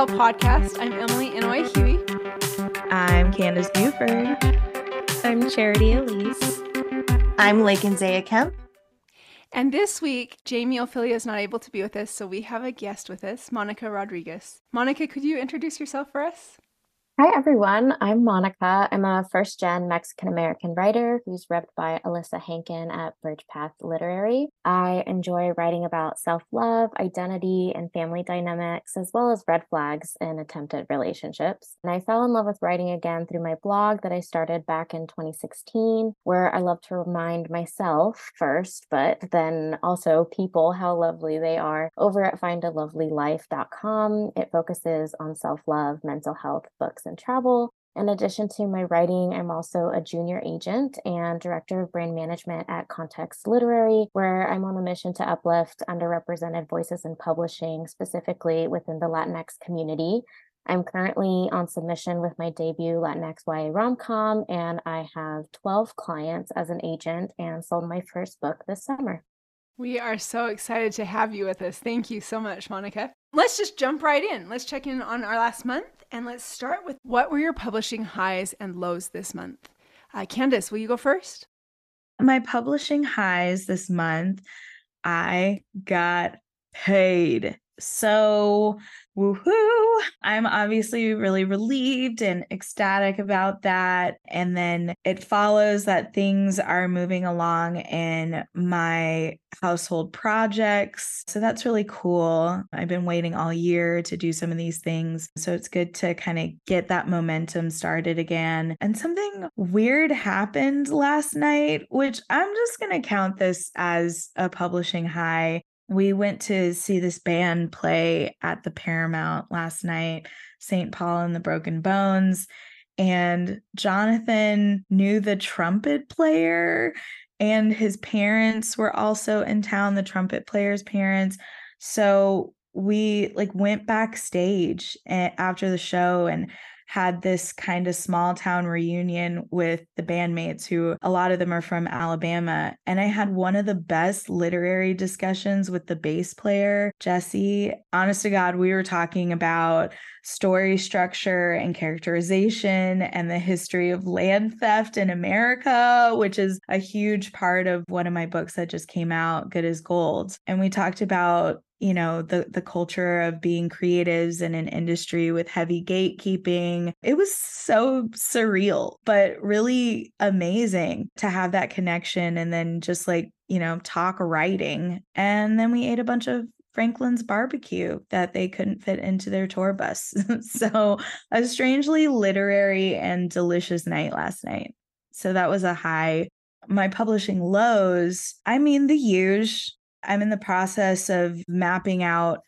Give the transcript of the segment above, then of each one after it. Fall podcast. I'm Emily Inouye Huey. I'm Candace Buford. I'm Charity Alyse. I'm Laekan Zea Kemp. And this week, Jamie Ofelia is not able to be with us, so we have a guest with us, Monica Rodriguez. Monica, could you introduce yourself for us? Hi, everyone. I'm Monica. I'm a first-gen Mexican-American writer who's repped by Alyssa Hankin at Bridge Path Literary. I enjoy writing about self-love, identity, and family dynamics, as well as red flags in attempted relationships. And I fell in love with writing again through my blog that I started back in 2016, where I love to remind myself first, but then also people how lovely they are over at findalovelylife.com. It focuses on self-love, mental health, books, and travel. In addition to my writing, I'm also a junior agent and director of brand management at Context Literary, where I'm on a mission to uplift underrepresented voices in publishing, specifically within the Latinx community. I'm currently on submission with my debut Latinx YA rom-com, and I have 12 clients as an agent and sold my first book this summer. We are so excited to have you with us. Thank you so much, Monica. Let's just jump right in. Let's check in on our last month, and let's start with what were your publishing highs and lows this month? Candace, will you go first? My publishing highs this month, I got paid. So, woohoo! I'm obviously really relieved and ecstatic about that. And then it follows that things are moving along in my household projects. So that's really cool. I've been waiting all year to do some of these things. So it's good to kind of get that momentum started again. And something weird happened last night, which I'm just going to count this as a publishing high. We went to see this band play at the Paramount last night, St. Paul and the Broken Bones, and Jonathan knew the trumpet player, and his parents were also in town, the trumpet player's parents. So we went backstage after the show and had this kind of small town reunion with the bandmates, who a lot of them are from Alabama. And I had one of the best literary discussions with the bass player, Jesse. Honest to God, we were talking about story structure and characterization and the history of land theft in America, which is a huge part of one of my books that just came out, Good as Gold. And we talked about the culture of being creatives in an industry with heavy gatekeeping. It was so surreal, but really amazing to have that connection and then just talk writing. And then we ate a bunch of Franklin's barbecue that they couldn't fit into their tour bus. So a strangely literary and delicious night last night. So that was a high. My publishing lows, the huge. I'm in the process of mapping out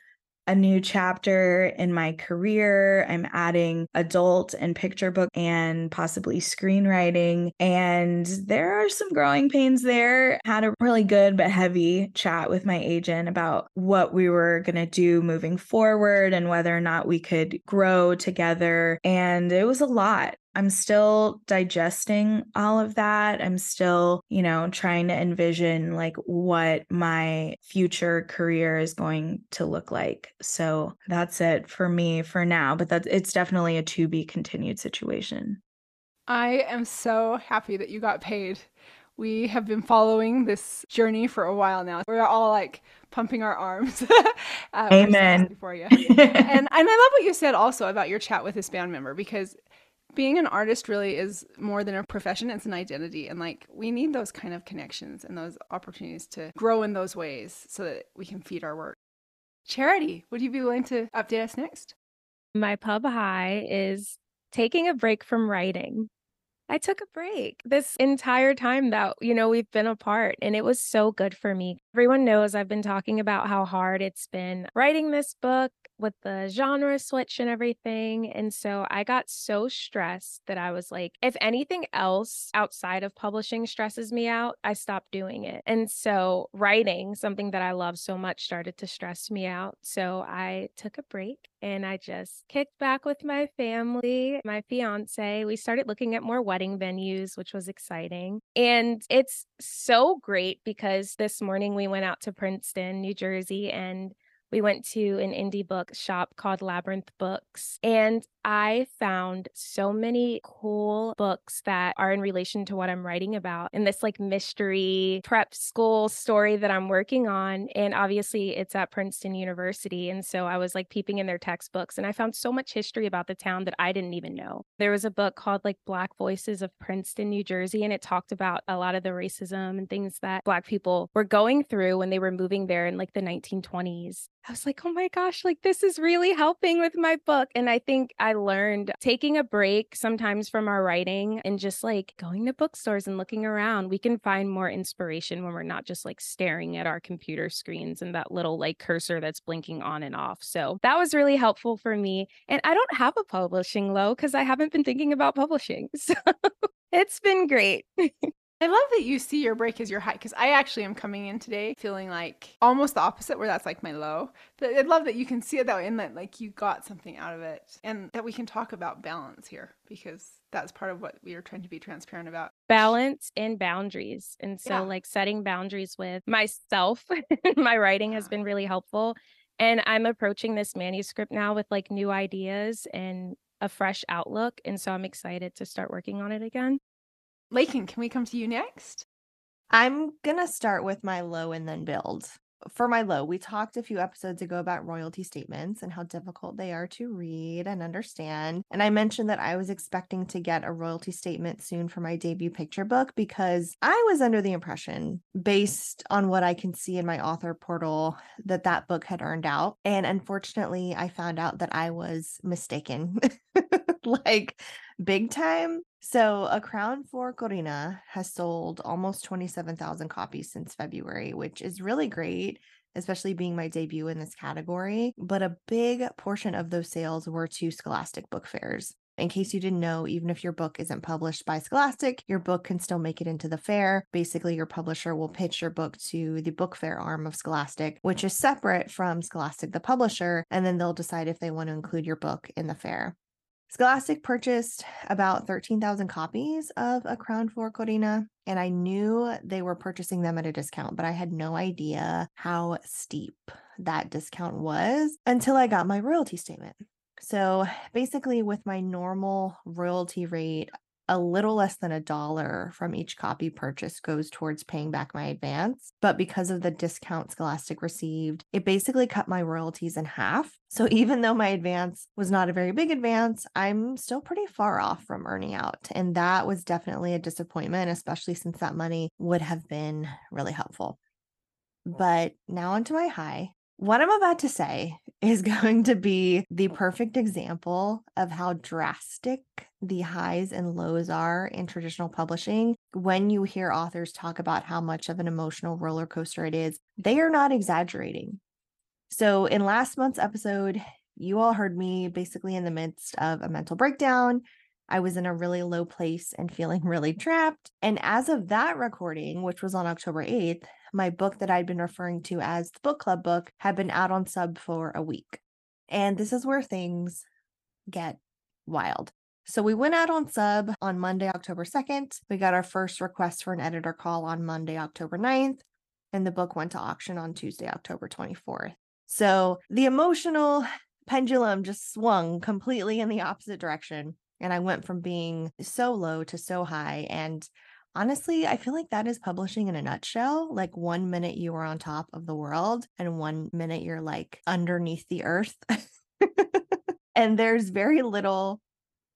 a new chapter in my career. I'm adding adult and picture book and possibly screenwriting. And there are some growing pains there. Had a really good but heavy chat with my agent about what we were going to do moving forward and whether or not we could grow together. And it was a lot. I'm still digesting all of that. I'm still, trying to envision what my future career is going to look like. So that's it for me for now, but it's definitely a to be continued situation. I am so happy that you got paid. We have been following this journey for a while now. We're all pumping our arms. Amen. For you. And I love what you said also about your chat with this band member, because being an artist really is more than a profession, it's an identity. And we need those kind of connections and those opportunities to grow in those ways so that we can feed our work. Charity, would you be willing to update us next? My pub high is taking a break from writing. I took a break this entire time that, we've been apart, and it was so good for me. Everyone knows I've been talking about how hard it's been writing this book with the genre switch and everything. And so I got so stressed that I was like, if anything else outside of publishing stresses me out, I stopped doing it. And so writing, something that I love so much, started to stress me out. So I took a break and I just kicked back with my family, my fiance. We started looking at more wedding venues, which was exciting. And it's so great because this morning we went out to Princeton, New Jersey, and We went to an indie book shop called Labyrinth Books, and I found so many cool books that are in relation to what I'm writing about in this like mystery prep school story that I'm working on. And obviously it's at Princeton University. And so I was like peeping in their textbooks, and I found so much history about the town that I didn't even know. There was a book called like Black Voices of Princeton, New Jersey, and it talked about a lot of the racism and things that Black people were going through when they were moving there in like the 1920s. I was like, oh my gosh, like this is really helping with my book. And I think I learned taking a break sometimes from our writing and just like going to bookstores and looking around, we can find more inspiration when we're not just like staring at our computer screens and that little like cursor that's blinking on and off. So that was really helpful for me. And I don't have a publishing low because I haven't been thinking about publishing. So it's been great. I love that you see your break as your high, because I actually am coming in today feeling like almost the opposite, where that's like my low. But I love that you can see it that way and that like you got something out of it, and that we can talk about balance here, because that's part of what we are trying to be transparent about. Balance and boundaries. And so like setting boundaries with myself, my writing has been really helpful. And I'm approaching this manuscript now with like new ideas and a fresh outlook. And so I'm excited to start working on it again. Laekan, can we come to you next? I'm going to start with my low and then build. For my low, we talked a few episodes ago about royalty statements and how difficult they are to read and understand. And I mentioned that I was expecting to get a royalty statement soon for my debut picture book, because I was under the impression, based on what I can see in my author portal, that that book had earned out. And unfortunately, I found out that I was mistaken, like big time. So A Crown for Corina has sold almost 27,000 copies since February, which is really great, especially being my debut in this category. But a big portion of those sales were to Scholastic book fairs. In case you didn't know, even if your book isn't published by Scholastic, your book can still make it into the fair. Basically, your publisher will pitch your book to the book fair arm of Scholastic, which is separate from Scholastic the publisher, and then they'll decide if they want to include your book in the fair. Scholastic purchased about 13,000 copies of A Crown for Corina, and I knew they were purchasing them at a discount, but I had no idea how steep that discount was until I got my royalty statement. So basically, with my normal royalty rate, a little less than $1 from each copy purchase goes towards paying back my advance. But because of the discount Scholastic received, it basically cut my royalties in half. So even though my advance was not a very big advance, I'm still pretty far off from earning out. And that was definitely a disappointment, especially since that money would have been really helpful. But now onto my high. What I'm about to say is going to be the perfect example of how drastic the highs and lows are in traditional publishing. When you hear authors talk about how much of an emotional roller coaster it is, they are not exaggerating. So in last month's episode, you all heard me basically in the midst of a mental breakdown. I was in a really low place and feeling really trapped. And as of that recording, which was on October 8th, my book that I'd been referring to as the book club book had been out on sub for a week. And this is where things get wild. So we went out on sub on Monday, October 2nd. We got our first request for an editor call on Monday, October 9th. And the book went to auction on Tuesday, October 24th. So the emotional pendulum just swung completely in the opposite direction. And I went from being so low to so high. And honestly, I feel like that is publishing in a nutshell. Like, one minute you are on top of the world and one minute you're like underneath the earth. And there's very little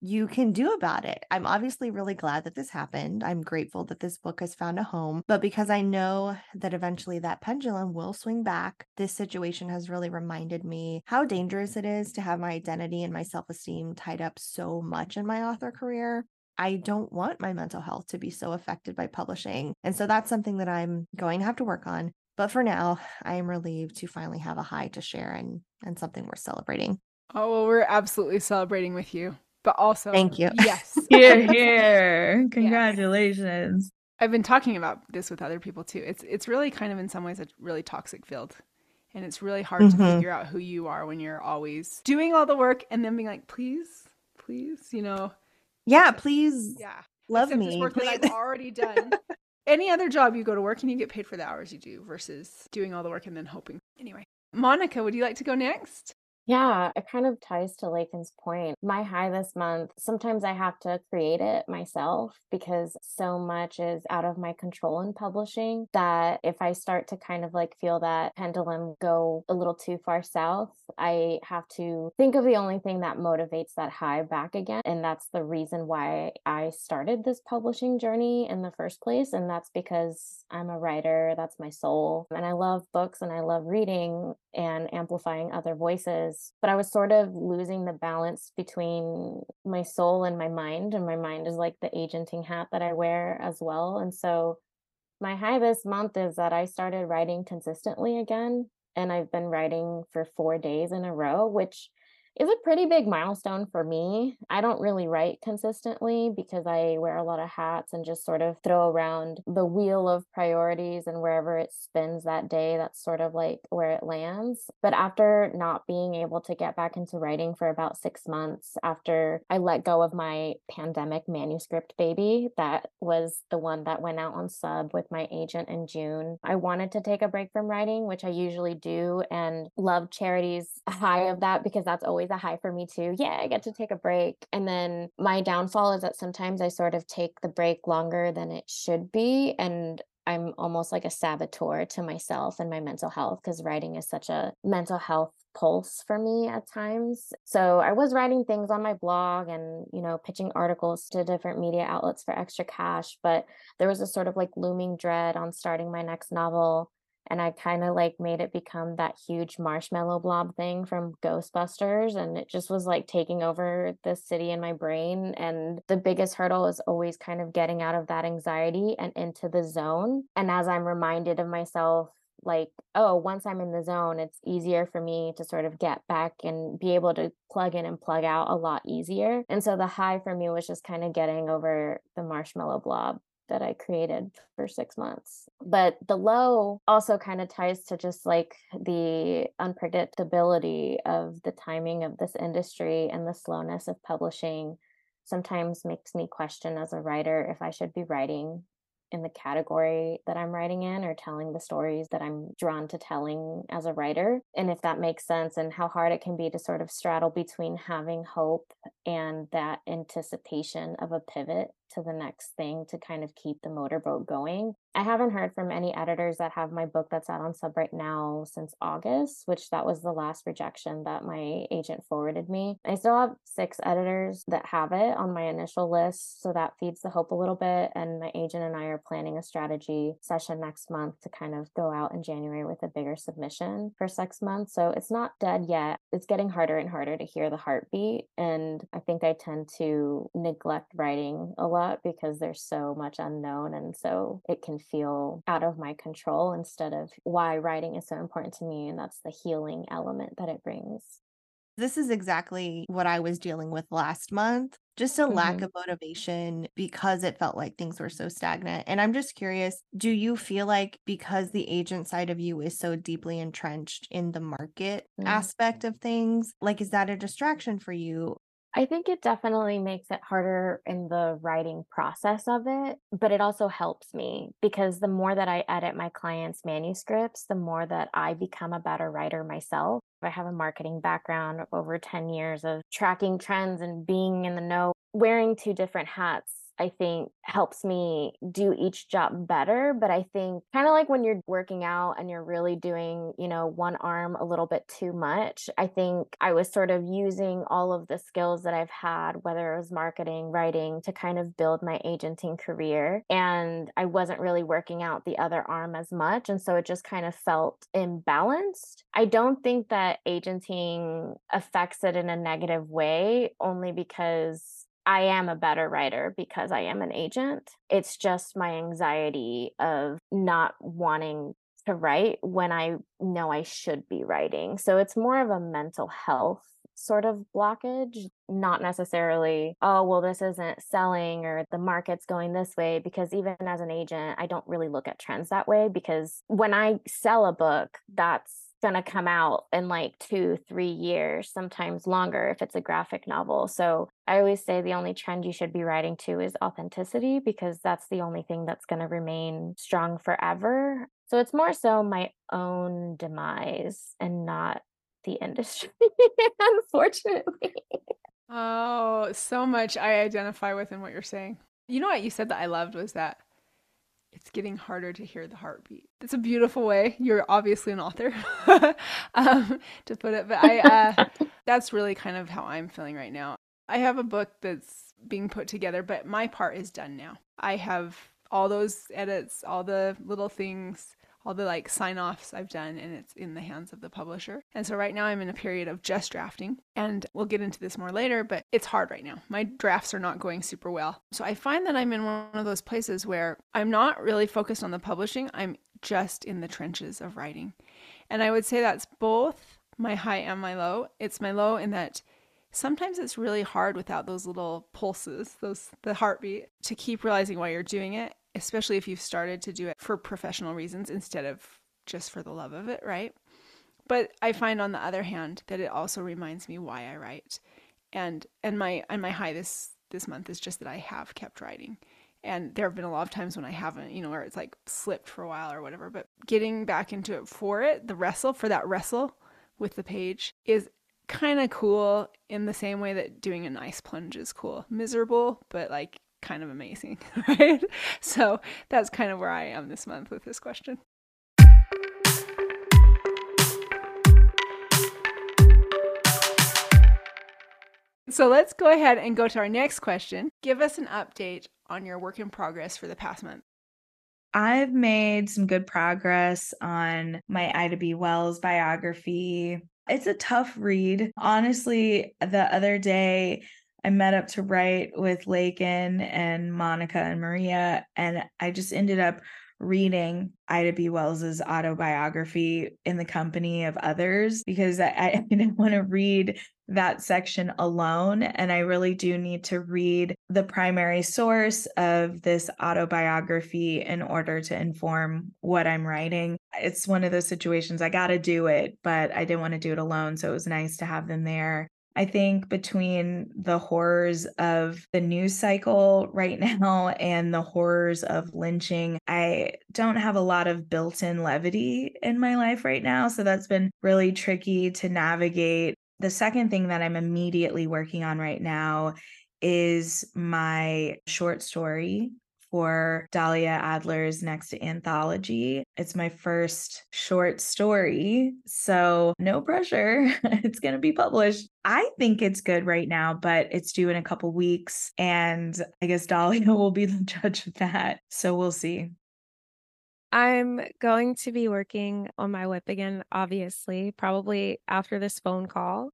you can do about it. I'm obviously really glad that this happened. I'm grateful that this book has found a home. But because I know that eventually that pendulum will swing back, this situation has really reminded me how dangerous it is to have my identity and my self-esteem tied up so much in my author career. I don't want my mental health to be so affected by publishing. And so that's something that I'm going to have to work on. But for now, I am relieved to finally have a high to share and something worth celebrating. Oh, well, we're absolutely celebrating with you. But also, thank you. Yes. Here, here. Congratulations. Yes. I've been talking about this with other people too. It's really kind of in some ways a really toxic field. And it's really hard to figure out who you are when you're always doing all the work and then being like, please, you know. Yeah, please. Yeah. Love except me. This work please. That I've already done. Any other job, you go to work and you get paid for the hours you do versus doing all the work and then hoping. Anyway, Monica, would you like to go next? Yeah, it kind of ties to Laekan's point. My high this month, sometimes I have to create it myself because so much is out of my control in publishing that if I start to kind of like feel that pendulum go a little too far south, I have to think of the only thing that motivates that high back again. And that's the reason why I started this publishing journey in the first place. And that's because I'm a writer, that's my soul. And I love books and I love reading and amplifying other voices. But I was sort of losing the balance between my soul and my mind is like the agenting hat that I wear as well. And so my high this month is that I started writing consistently again, and I've been writing for 4 days in a row, which is a pretty big milestone for me. I don't really write consistently because I wear a lot of hats and just sort of throw around the wheel of priorities, and wherever it spins that day, that's sort of like where it lands. But after not being able to get back into writing for about 6 months, after I let go of my pandemic manuscript baby, that was the one that went out on sub with my agent in June, I wanted to take a break from writing, which I usually do, and love Charity's high of that because that's always a high for me too. Yeah, I get to take a break. And then my downfall is that sometimes I sort of take the break longer than it should be. And I'm almost like a saboteur to myself and my mental health because writing is such a mental health pulse for me at times. So I was writing things on my blog and, you know, pitching articles to different media outlets for extra cash, but there was a sort of like looming dread on starting my next novel. And I kind of like made it become that huge marshmallow blob thing from Ghostbusters. And it just was like taking over the city in my brain. And the biggest hurdle is always kind of getting out of that anxiety and into the zone. And as I'm reminded of myself, like, oh, once I'm in the zone, it's easier for me to sort of get back and be able to plug in and plug out a lot easier. And so the high for me was just kind of getting over the marshmallow blob that I created for 6 months. But the low also kind of ties to just like the unpredictability of the timing of this industry, and the slowness of publishing sometimes makes me question as a writer if I should be writing in the category that I'm writing in, or telling the stories that I'm drawn to telling as a writer, and if that makes sense, and how hard it can be to sort of straddle between having hope and that anticipation of a pivot to the next thing to kind of keep the motorboat going. I haven't heard from any editors that have my book that's out on sub right now since August, which that was the last rejection that my agent forwarded me. I still have 6 editors that have it on my initial list, so that feeds the hope a little bit. And my agent and I are planning a strategy session next month to kind of go out in January with a bigger submission for 6 months. So it's not dead yet. It's getting harder and harder to hear the heartbeat. And I think I tend to neglect writing a lot because there's so much unknown, and so it can feel out of my control instead of why writing is so important to me, and that's the healing element that it brings. This is exactly what I was dealing with last month, just a lack of motivation because it felt like things were so stagnant. And I'm just curious, do you feel like because the agent side of you is so deeply entrenched in the market aspect of things, like, is that a distraction for you? I think it definitely makes it harder in the writing process of it, but it also helps me because the more that I edit my clients' manuscripts, the more that I become a better writer myself. I have a marketing background of over 10 years of tracking trends and being in the know. Wearing 2 different hats, I think, helps me do each job better. But I think kind of like when you're working out and you're really doing, you know, one arm a little bit too much, I think I was sort of using all of the skills that I've had, whether it was marketing, writing, to kind of build my agenting career. And I wasn't really working out the other arm as much. And so it just kind of felt imbalanced. I don't think that agenting affects it in a negative way, only because I am a better writer because I am an agent. It's just my anxiety of not wanting to write when I know I should be writing. So it's more of a mental health sort of blockage, not necessarily, oh, well, this isn't selling or the market's going this way, because even as an agent, I don't really look at trends that way, because when I sell a book, that's going to come out in like 2-3 years, sometimes longer if it's a graphic novel. So I always say the only trend you should be writing to is authenticity, because that's the only thing that's going to remain strong forever. So it's more so my own demise and not the industry, unfortunately. Oh, so much I identify with in what you're saying. You know what you said that I loved was that it's getting harder to hear the heartbeat. It's a beautiful way. You're obviously an author to put it, but that's really kind of how I'm feeling right now. I have a book that's being put together, but my part is done now. I have all those edits, all the little things, all the like sign-offs I've done, and it's in the hands of the publisher. And so right now I'm in a period of just drafting, and we'll get into this more later, but it's hard right now. My drafts are not going super well. So I find that I'm in one of those places where I'm not really focused on the publishing. I'm just in the trenches of writing. And I would say that's both my high and my low. It's my low in that sometimes it's really hard without those little pulses, the heartbeat, to keep realizing why you're doing it, especially if you've started to do it for professional reasons instead of just for the love of it, right? But I find on the other hand that it also reminds me why I write. And my high this month is just that I have kept writing. And there have been a lot of times when I haven't, you know, where it's like slipped for a while or whatever, but getting back into it the wrestle with the page is kind of cool, in the same way that doing an ice plunge is cool. Miserable, but like kind of amazing, right? So that's kind of where I am this month with this question. So let's go ahead and go to our next question. Give us an update on your work in progress for the past month. I've made some good progress on my Ida B. Wells biography. It's a tough read. Honestly, the other day I met up to write with Laekan and Monica and Maria, and I just ended up reading Ida B. Wells's autobiography in the company of others, because I didn't want to read that section alone. And I really do need to read the primary source of this autobiography in order to inform what I'm writing. It's one of those situations I got to do it, but I didn't want to do it alone. So it was nice to have them there. I think between the horrors of the news cycle right now and the horrors of lynching, I don't have a lot of built-in levity in my life right now. So that's been really tricky to navigate. The second thing that I'm immediately working on right now is my short story for Dahlia Adler's next anthology. It's my first short story, so no pressure. It's going to be published. I think it's good right now, but it's due in a couple weeks, and I guess Dahlia will be the judge of that. So we'll see. I'm going to be working on my whip again, obviously, probably after this phone call.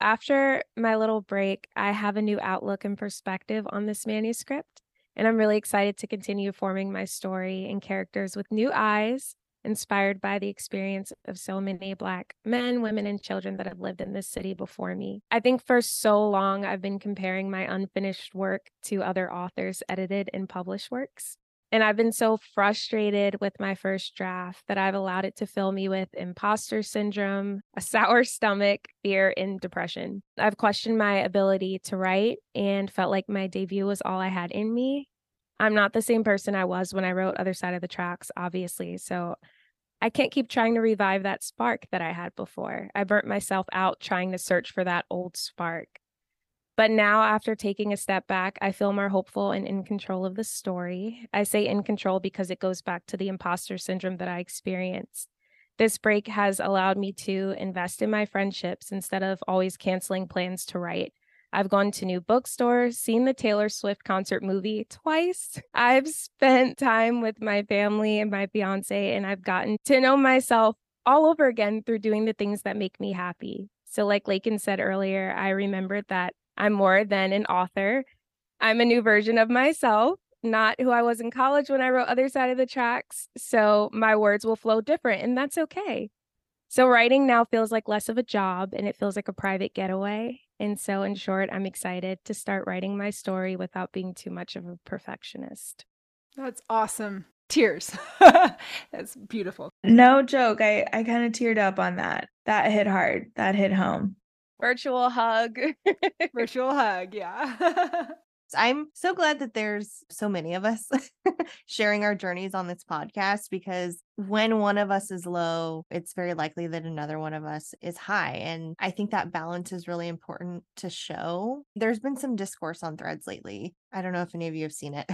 After my little break, I have a new outlook and perspective on this manuscript. And I'm really excited to continue forming my story and characters with new eyes, inspired by the experience of so many Black men, women, and children that have lived in this city before me. I think for so long, I've been comparing my unfinished work to other authors' edited and published works. And I've been so frustrated with my first draft that I've allowed it to fill me with imposter syndrome, a sour stomach, fear, and depression. I've questioned my ability to write and felt like my debut was all I had in me. I'm not the same person I was when I wrote Other Side of the Tracks, obviously, so I can't keep trying to revive that spark that I had before. I burnt myself out trying to search for that old spark. But now, after taking a step back, I feel more hopeful and in control of the story. I say in control because it goes back to the imposter syndrome that I experienced. This break has allowed me to invest in my friendships instead of always canceling plans to write. I've gone to new bookstores, seen the Taylor Swift concert movie twice. I've spent time with my family and my fiance, and I've gotten to know myself all over again through doing the things that make me happy. So like Laekan said earlier, I remembered that I'm more than an author. I'm a new version of myself, not who I was in college when I wrote Other Side of the Tracks. So my words will flow different, and that's okay. So writing now feels like less of a job, and it feels like a private getaway. And so in short, I'm excited to start writing my story without being too much of a perfectionist. That's awesome. Tears. That's beautiful. No joke. I kind of teared up on that. That hit hard. That hit home. Virtual hug. Virtual hug, yeah. I'm so glad that there's so many of us sharing our journeys on this podcast, because when one of us is low, it's very likely that another one of us is high. And I think that balance is really important to show. There's been some discourse on Threads lately. I don't know if any of you have seen it.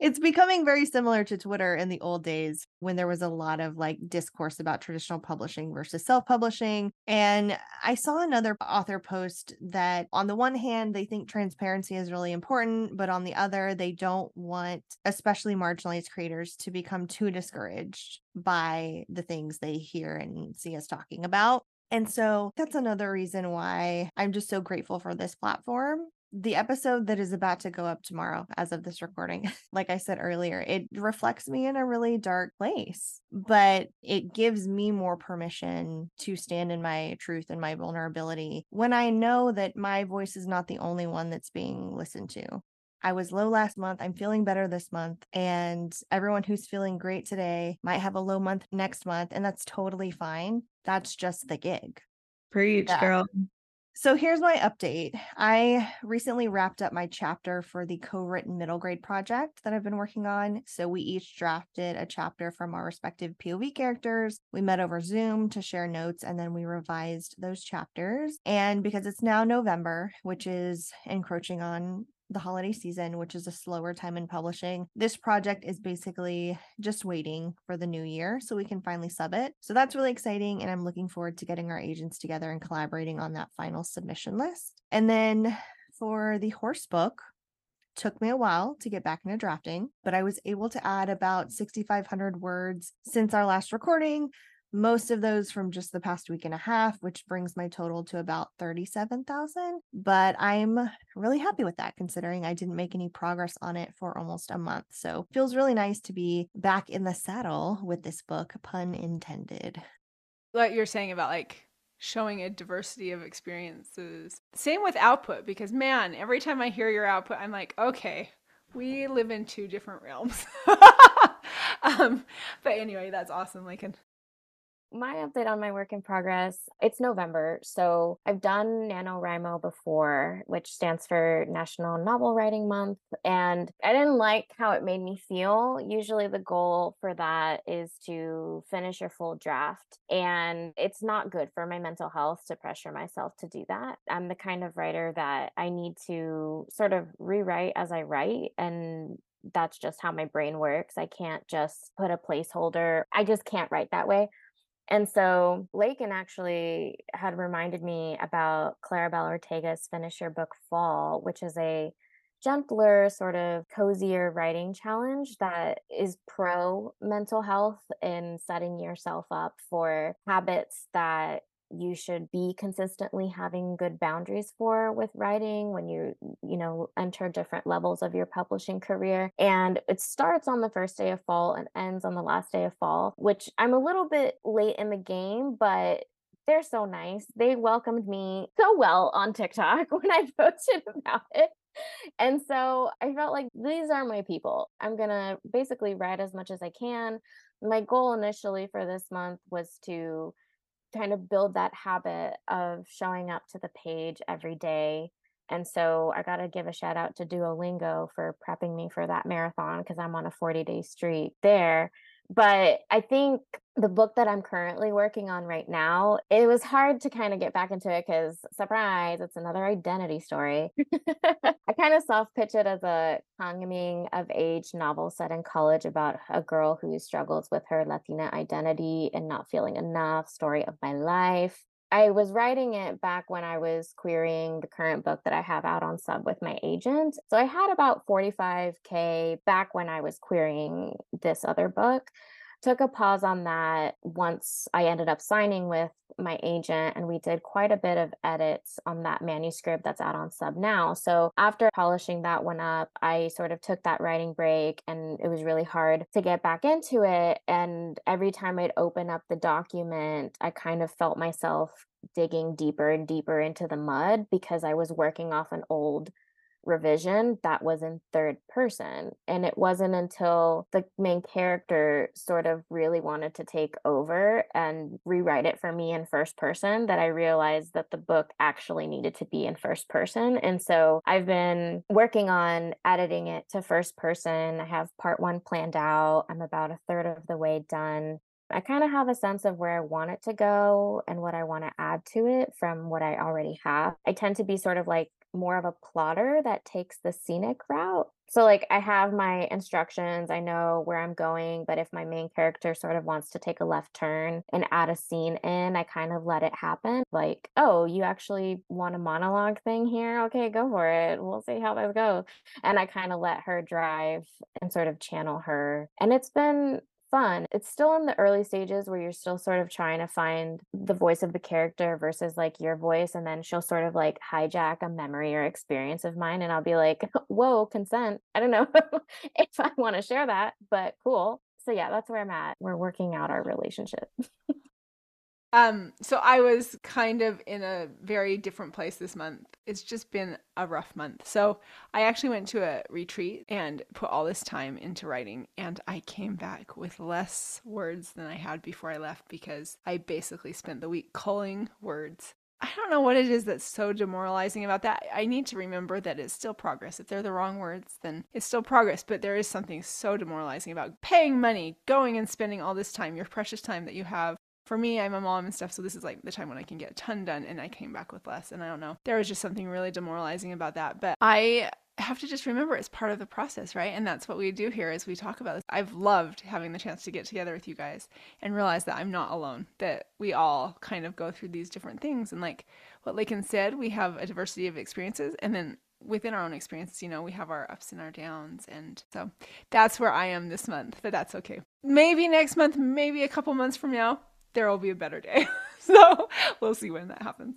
It's becoming very similar to Twitter in the old days, when there was a lot of like discourse about traditional publishing versus self-publishing. And I saw another author post that on the one hand, they think transparency is really important, but on the other, they don't want, especially marginalized creators, to become too discouraged by the things they hear and see us talking about. And so that's another reason why I'm just so grateful for this platform. The episode that is about to go up tomorrow, as of this recording, like I said earlier, it reflects me in a really dark place, but it gives me more permission to stand in my truth and my vulnerability when I know that my voice is not the only one that's being listened to. I was low last month. I'm feeling better this month. And everyone who's feeling great today might have a low month next month. And that's totally fine. That's just the gig. Preach, yeah. Girl. So here's my update. I recently wrapped up my chapter for the co-written middle grade project that I've been working on. So we each drafted a chapter from our respective POV characters. We met over Zoom to share notes, and then we revised those chapters. And because it's now November, which is encroaching on the holiday season, which is a slower time in publishing, this project is basically just waiting for the new year so we can finally sub it. So that's really exciting, and I'm looking forward to getting our agents together and collaborating on that final submission list. And then for the horse book, took me a while to get back into drafting, but I was able to add about 6,500 words since our last recording, most of those from just the past week and a half, which brings my total to about 37,000. But I'm really happy with that, considering I didn't make any progress on it for almost a month. So it feels really nice to be back in the saddle with this book, pun intended. What you're saying about like showing a diversity of experiences. Same with output, because man, every time I hear your output, I'm like, okay, we live in two different realms. But anyway, that's awesome, Laekan. My update on my work in progress, it's November. So I've done NaNoWriMo before, which stands for National Novel Writing Month. And I didn't like how it made me feel. Usually the goal for that is to finish your full draft. And it's not good for my mental health to pressure myself to do that. I'm the kind of writer that I need to sort of rewrite as I write, and that's just how my brain works. I can't just put a placeholder. I just can't write that way. And so Laekan actually had reminded me about Clarabelle Ortega's Finish Your Book Fall, which is a gentler, sort of cozier writing challenge that is pro mental health and setting yourself up for habits that you should be consistently having good boundaries for with writing when you enter different levels of your publishing career. And it starts on the first day of fall and ends on the last day of fall, which I'm a little bit late in the game, but they're so nice. They welcomed me so well on TikTok when I posted about it. And so I felt like these are my people. I'm going to basically write as much as I can. My goal initially for this month was to kind of build that habit of showing up to the page every day. And so I got to give a shout out to Duolingo for prepping me for that marathon, because I'm on a 40-day streak there. But I think the book that I'm currently working on right now, it was hard to kind of get back into it because, surprise, it's another identity story. I kind of self-pitch it as a coming of age novel set in college about a girl who struggles with her Latina identity and not feeling enough, story of my life. I was writing it back when I was querying the current book that I have out on sub with my agent. So I had about 45K back when I was querying this other book. Took a pause on that once I ended up signing with my agent, and we did quite a bit of edits on that manuscript that's out on sub now. So after polishing that one up, I sort of took that writing break, and it was really hard to get back into it. And every time I'd open up the document, I kind of felt myself digging deeper and deeper into the mud, because I was working off an old revision that was in third person. And it wasn't until the main character sort of really wanted to take over and rewrite it for me in first person that I realized that the book actually needed to be in first person. And so I've been working on editing it to first person. I have part one planned out. I'm about a third of the way done. I kind of have a sense of where I want it to go and what I want to add to it from what I already have. I tend to be sort of like more of a plotter that takes the scenic route. So like I have my instructions, I know where I'm going, but if my main character sort of wants to take a left turn and add a scene in, I kind of let it happen. Like, oh, you actually want a monologue thing here? Okay, go for it. We'll see how that goes. And I kind of let her drive and sort of channel her. And it's been fun. It's still in the early stages where you're still sort of trying to find the voice of the character versus like your voice. And then she'll sort of like hijack a memory or experience of mine. And I'll be like, whoa, consent. I don't know if I want to share that, but cool. So yeah, that's where I'm at. We're working out our relationship. So I was kind of in a very different place this month. It's just been a rough month. So I actually went to a retreat and put all this time into writing, and I came back with less words than I had before I left because I basically spent the week culling words. I don't know what it is that's so demoralizing about that. I need to remember that it's still progress. If they're the wrong words, then it's still progress. But there is something so demoralizing about paying money, going and spending all this time, your precious time that you have. For me, I'm a mom and stuff, so this is like the time when I can get a ton done, and I came back with less, and I don't know. There was just something really demoralizing about that, but I have to just remember it's part of the process, right? And that's what we do here is we talk about this. I've loved having the chance to get together with you guys and realize that I'm not alone, that we all kind of go through these different things. And like what Laekan said, we have a diversity of experiences, and then within our own experiences, you know, we have our ups and our downs. And so that's where I am this month, but that's okay. Maybe next month, maybe a couple months from now, there will be a better day. So we'll see when that happens.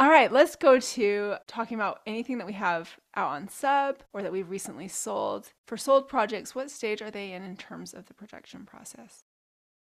All right, let's go to talking about anything that we have out on sub or that we've recently sold. For sold projects, what stage are they in terms of the production process?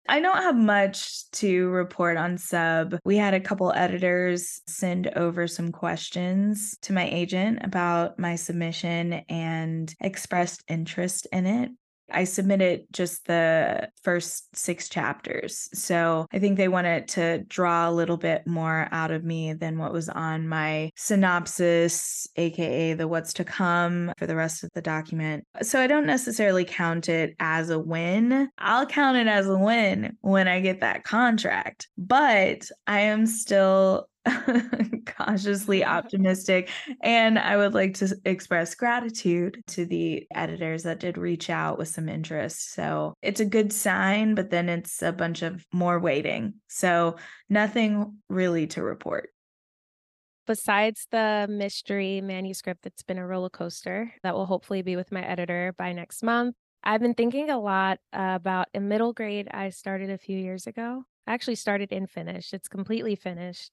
I don't have much to report on sub. We had a couple editors send over some questions to my agent about my submission and expressed interest in it. I submitted just the first 6 chapters. So I think they wanted to draw a little bit more out of me than what was on my synopsis, aka the what's to come for the rest of the document. So I don't necessarily count it as a win. I'll count it as a win when I get that contract, but I am still cautiously optimistic. And I would like to express gratitude to the editors that did reach out with some interest. So it's a good sign, but then it's a bunch of more waiting. So nothing really to report. Besides the mystery manuscript that's been a roller coaster that will hopefully be with my editor by next month, I've been thinking a lot about a middle grade I started a few years ago. I actually started and finished. It's completely finished.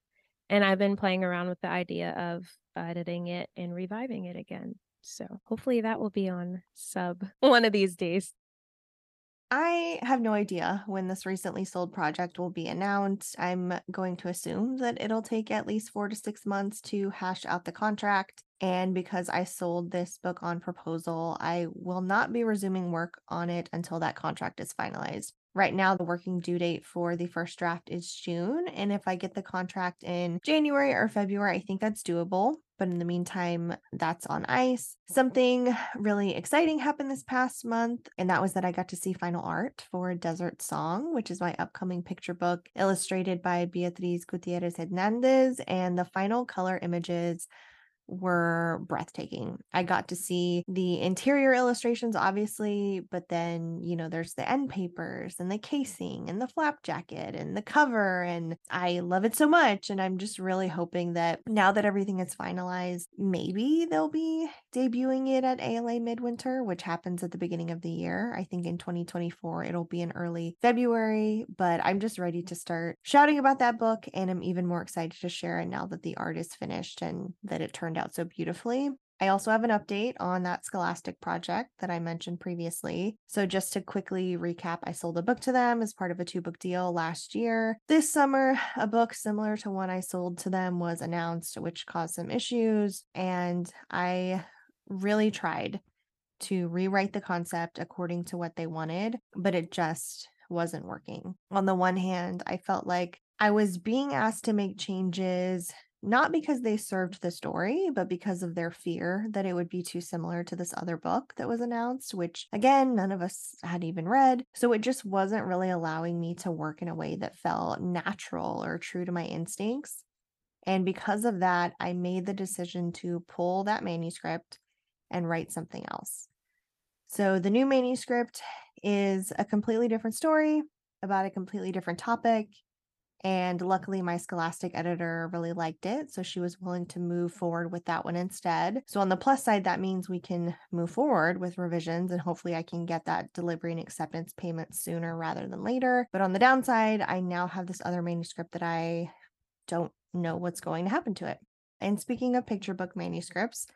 And I've been playing around with the idea of editing it and reviving it again. So hopefully that will be on sub one of these days. I have no idea when this recently sold project will be announced. I'm going to assume that it'll take at least 4 to 6 months to hash out the contract. And because I sold this book on proposal, I will not be resuming work on it until that contract is finalized. Right now, the working due date for the first draft is June, and if I get the contract in January or February, I think that's doable. But in the meantime, that's on ice. Something really exciting happened this past month, and that was that I got to see final art for Desert Song, which is my upcoming picture book, illustrated by Beatriz Gutierrez Hernandez, and the final color images were breathtaking. I got to see the interior illustrations, obviously, but then, you know, there's the end papers and the casing and the flap jacket and the cover, and I love it so much. And I'm just really hoping that now that everything is finalized, maybe they'll be debuting it at ALA Midwinter, which happens at the beginning of the year. I think in 2024, it'll be in early February, but I'm just ready to start shouting about that book. And I'm even more excited to share it now that the art is finished and that it turned out so beautifully. I also have an update on that Scholastic project that I mentioned previously. So just to quickly recap, I sold a book to them as part of a 2-book deal last year. This summer, a book similar to one I sold to them was announced, which caused some issues, and I really tried to rewrite the concept according to what they wanted, but it just wasn't working. On the one hand, I felt like I was being asked to make changes not because they served the story, but because of their fear that it would be too similar to this other book that was announced, which again, none of us had even read. So it just wasn't really allowing me to work in a way that felt natural or true to my instincts. And because of that, I made the decision to pull that manuscript and write something else. So the new manuscript is a completely different story about a completely different topic. And luckily, my Scholastic editor really liked it, so she was willing to move forward with that one instead. So on the plus side, that means we can move forward with revisions, and hopefully I can get that delivery and acceptance payment sooner rather than later. But on the downside, I now have this other manuscript that I don't know what's going to happen to it. And speaking of picture book manuscripts,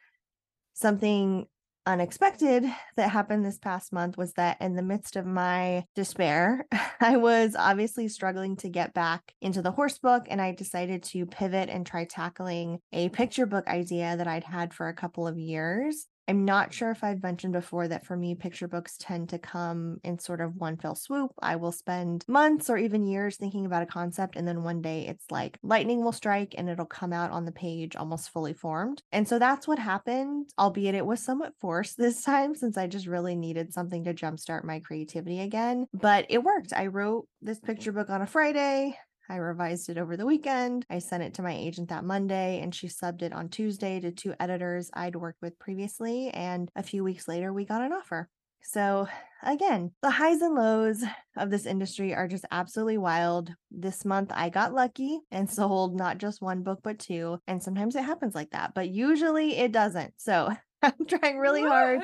something unexpected that happened this past month was that in the midst of my despair, I was obviously struggling to get back into the horse book, and I decided to pivot and try tackling a picture book idea that I'd had for a couple of years. I'm not sure if I've mentioned before that for me, picture books tend to come in sort of one fell swoop. I will spend months or even years thinking about a concept, and then one day it's like lightning will strike and it'll come out on the page almost fully formed. And so that's what happened, albeit it was somewhat forced this time since I just really needed something to jumpstart my creativity again. But it worked. I wrote this picture book on a Friday. I revised it over the weekend. I sent it to my agent that Monday, and she subbed it on Tuesday to 2 editors I'd worked with previously. And a few weeks later, we got an offer. So again, the highs and lows of this industry are just absolutely wild. This month, I got lucky and sold not just one book, but 2. And sometimes it happens like that, but usually it doesn't. So I'm trying really hard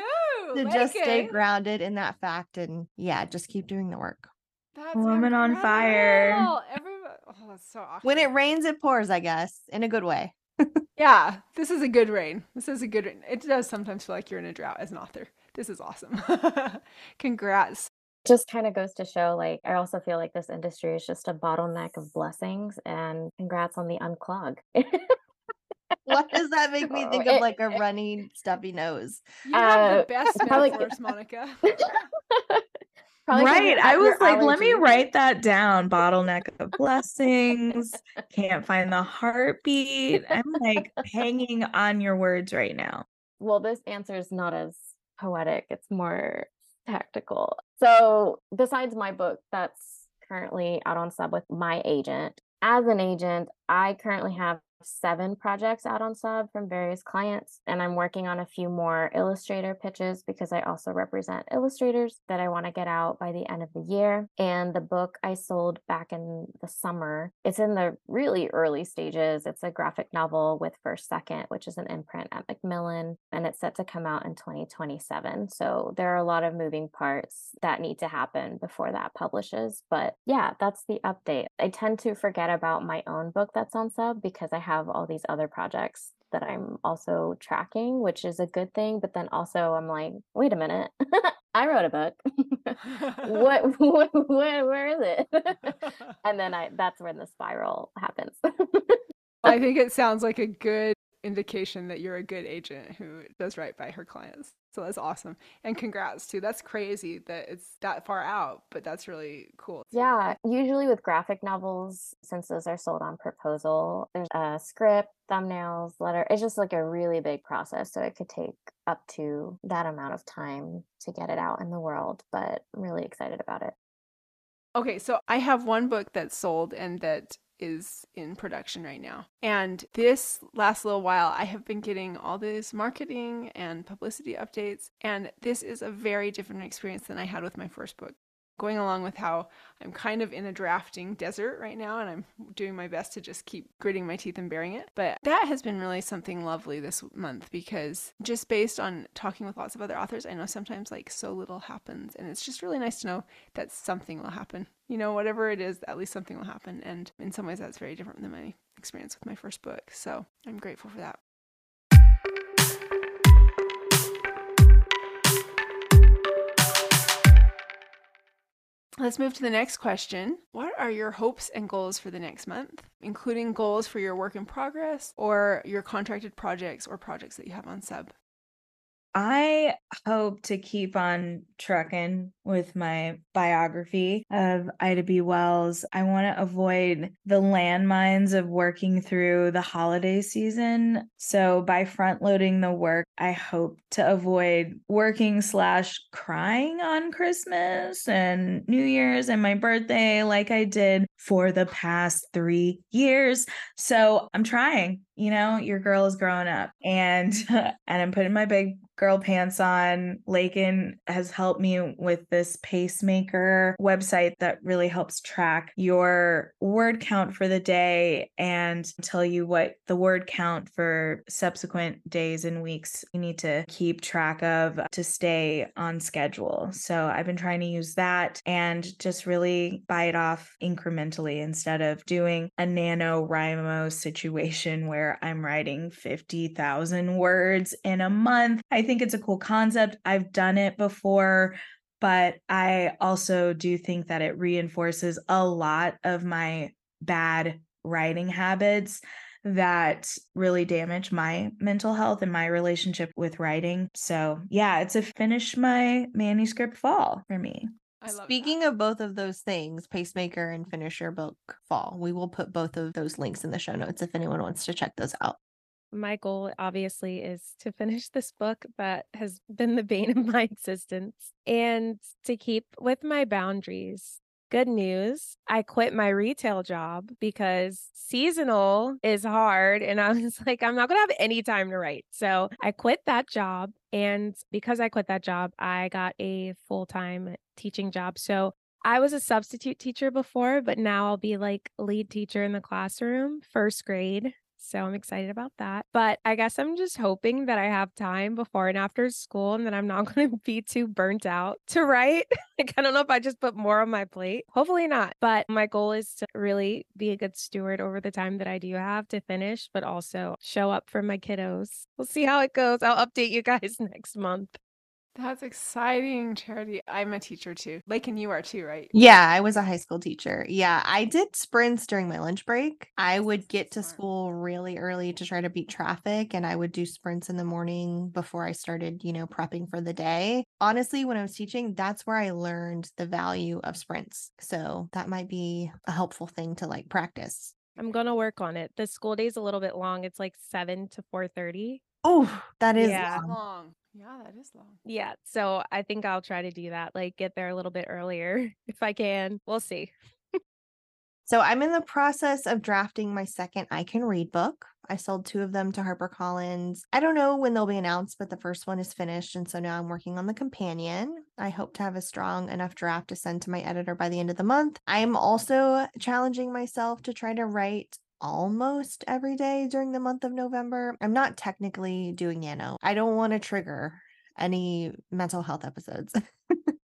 to just stay grounded in that fact. And yeah, just keep doing the work. That's woman incredible. On fire. Oh, that's so awesome. When it rains, it pours, I guess, in a good way. Yeah, this is a good rain. This is a good rain. It does sometimes feel like you're in a drought as an author. This is awesome. Congrats. Just kind of goes to show, like, I also feel like this industry is just a bottleneck of blessings, and congrats on the unclog. What does that make me think of, like a runny, stuffy nose? You have the best metaphors, Monica. Probably right. I was like, allergy. Let me write that down. Bottleneck of blessings. Can't find the heartbeat. I'm like hanging on your words right now. Well, this answer is not as poetic. It's more tactical. So besides my book that's currently out on sub with my agent, as an agent, I currently have 7 projects out on sub from various clients, and I'm working on a few more illustrator pitches because I also represent illustrators that I want to get out by the end of the year. And the book I sold back in the summer, it's in the really early stages. It's a graphic novel with First Second, which is an imprint at Macmillan, and it's set to come out in 2027. So there are a lot of moving parts that need to happen before that publishes. But yeah, that's the update. I tend to forget about my own book that's on sub because I have all these other projects that I'm also tracking, which is a good thing. But then also I'm like, wait a minute, I wrote a book. Where is it? And then that's when the spiral happens. I think it sounds like a good indication that you're a good agent who does right by her clients. So that's awesome. And congrats too. That's crazy that it's that far out, but that's really cool. Yeah. Usually with graphic novels, since those are sold on proposal, there's a script, thumbnails, letter. It's just like a really big process. So it could take up to that amount of time to get it out in the world, but I'm really excited about it. Okay. So I have one book that's sold and that is in production right now. And this last little while, I have been getting all this marketing and publicity updates. And this is a very different experience than I had with my first book. Going along with how I'm kind of in a drafting desert right now, and I'm doing my best to just keep gritting my teeth and bearing it. But that has been really something lovely this month, because just based on talking with lots of other authors, I know sometimes like so little happens, and it's just really nice to know that something will happen. You know, whatever it is, at least something will happen. And in some ways that's very different than my experience with my first book. So I'm grateful for that. Let's move to the next question. What are your hopes and goals for the next month, including goals for your work in progress or your contracted projects or projects that you have on sub? I hope to keep on trucking with my biography of Ida B. Wells. I want to avoid the landmines of working through the holiday season. So by front-loading the work, I hope to avoid working / crying on Christmas and New Year's and my birthday like I did for the past 3 years. So I'm trying. You know, your girl is growing up, and I'm putting my big girl pants on. Laekan has helped me with this Pacemaker website that really helps track your word count for the day and tell you what the word count for subsequent days and weeks you need to keep track of to stay on schedule. So I've been trying to use that and just really buy it off incrementally instead of doing a NaNoWriMo situation where I'm writing 50,000 words in a month. I think it's a cool concept. I've done it before, but I also do think that it reinforces a lot of my bad writing habits that really damage my mental health and my relationship with writing. So yeah, it's a finish my manuscript fall for me. Speaking of both of those things, Pacemaker and Finish Your Book Fall, we will put both of those links in the show notes if anyone wants to check those out. My goal, obviously, is to finish this book that has been the bane of my existence and to keep with my boundaries. Good news, I quit my retail job because seasonal is hard. And I was like, I'm not going to have any time to write. So I quit that job. And because I quit that job, I got a full-time teaching job. So I was a substitute teacher before, but now I'll be like lead teacher in the classroom, first grade. So I'm excited about that. But I guess I'm just hoping that I have time before and after school and that I'm not going to be too burnt out to write. Like, I don't know if I just put more on my plate. Hopefully not. But my goal is to really be a good steward over the time that I do have to finish, but also show up for my kiddos. We'll see how it goes. I'll update you guys next month. That's exciting, Charity. I'm a teacher too. Laekan, you are too, right? Yeah, I was a high school teacher. Yeah, I did sprints during my lunch break. I would get to school really early to try to beat traffic, and I would do sprints in the morning before I started, prepping for the day. Honestly, when I was teaching, that's where I learned the value of sprints. So that might be a helpful thing to practice. I'm going to work on it. The school day is a little bit long. It's 7 to 4:30. Oh, that is long. Yeah, that is long. Yeah. So I think I'll try to do that, get there a little bit earlier if I can. We'll see. So I'm in the process of drafting my second I Can Read book. I sold 2 of them to HarperCollins. I don't know when they'll be announced, but the first one is finished. And so now I'm working on the companion. I hope to have a strong enough draft to send to my editor by the end of the month. I'm also challenging myself to try to write almost every day during the month of November. I'm not technically doing NaNo. I don't want to trigger any mental health episodes.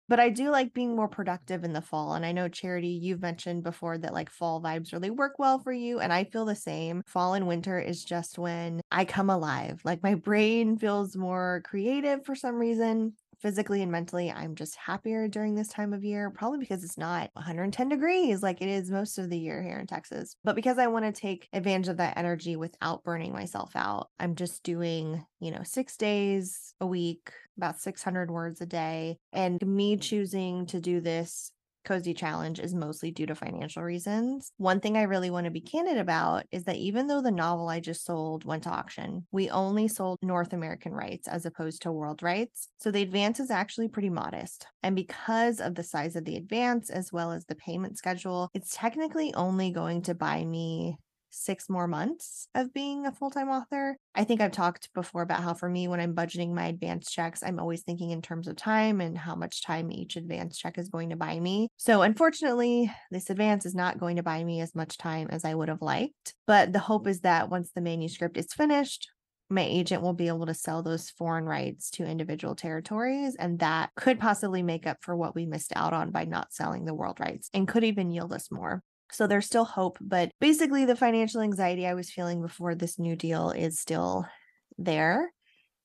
But I do like being more productive in the fall. And I know, Charity, you've mentioned before that fall vibes really work well for you. And I feel the same. Fall and winter is just when I come alive. My brain feels more creative for some reason. Physically and mentally, I'm just happier during this time of year, probably because it's not 110 degrees like it is most of the year here in Texas. But because I want to take advantage of that energy without burning myself out, I'm just doing, 6 days a week, about 600 words a day. And me choosing to do this cozy challenge is mostly due to financial reasons. One thing I really want to be candid about is that even though the novel I just sold went to auction, we only sold North American rights as opposed to world rights. So the advance is actually pretty modest. And because of the size of the advance, as well as the payment schedule, it's technically only going to buy me 6 more months of being a full-time author. I think I've talked before about how for me, when I'm budgeting my advance checks, I'm always thinking in terms of time and how much time each advance check is going to buy me. So unfortunately, this advance is not going to buy me as much time as I would have liked. But the hope is that once the manuscript is finished, my agent will be able to sell those foreign rights to individual territories, and that could possibly make up for what we missed out on by not selling the world rights and could even yield us more. So there's still hope, but basically the financial anxiety I was feeling before this new deal is still there.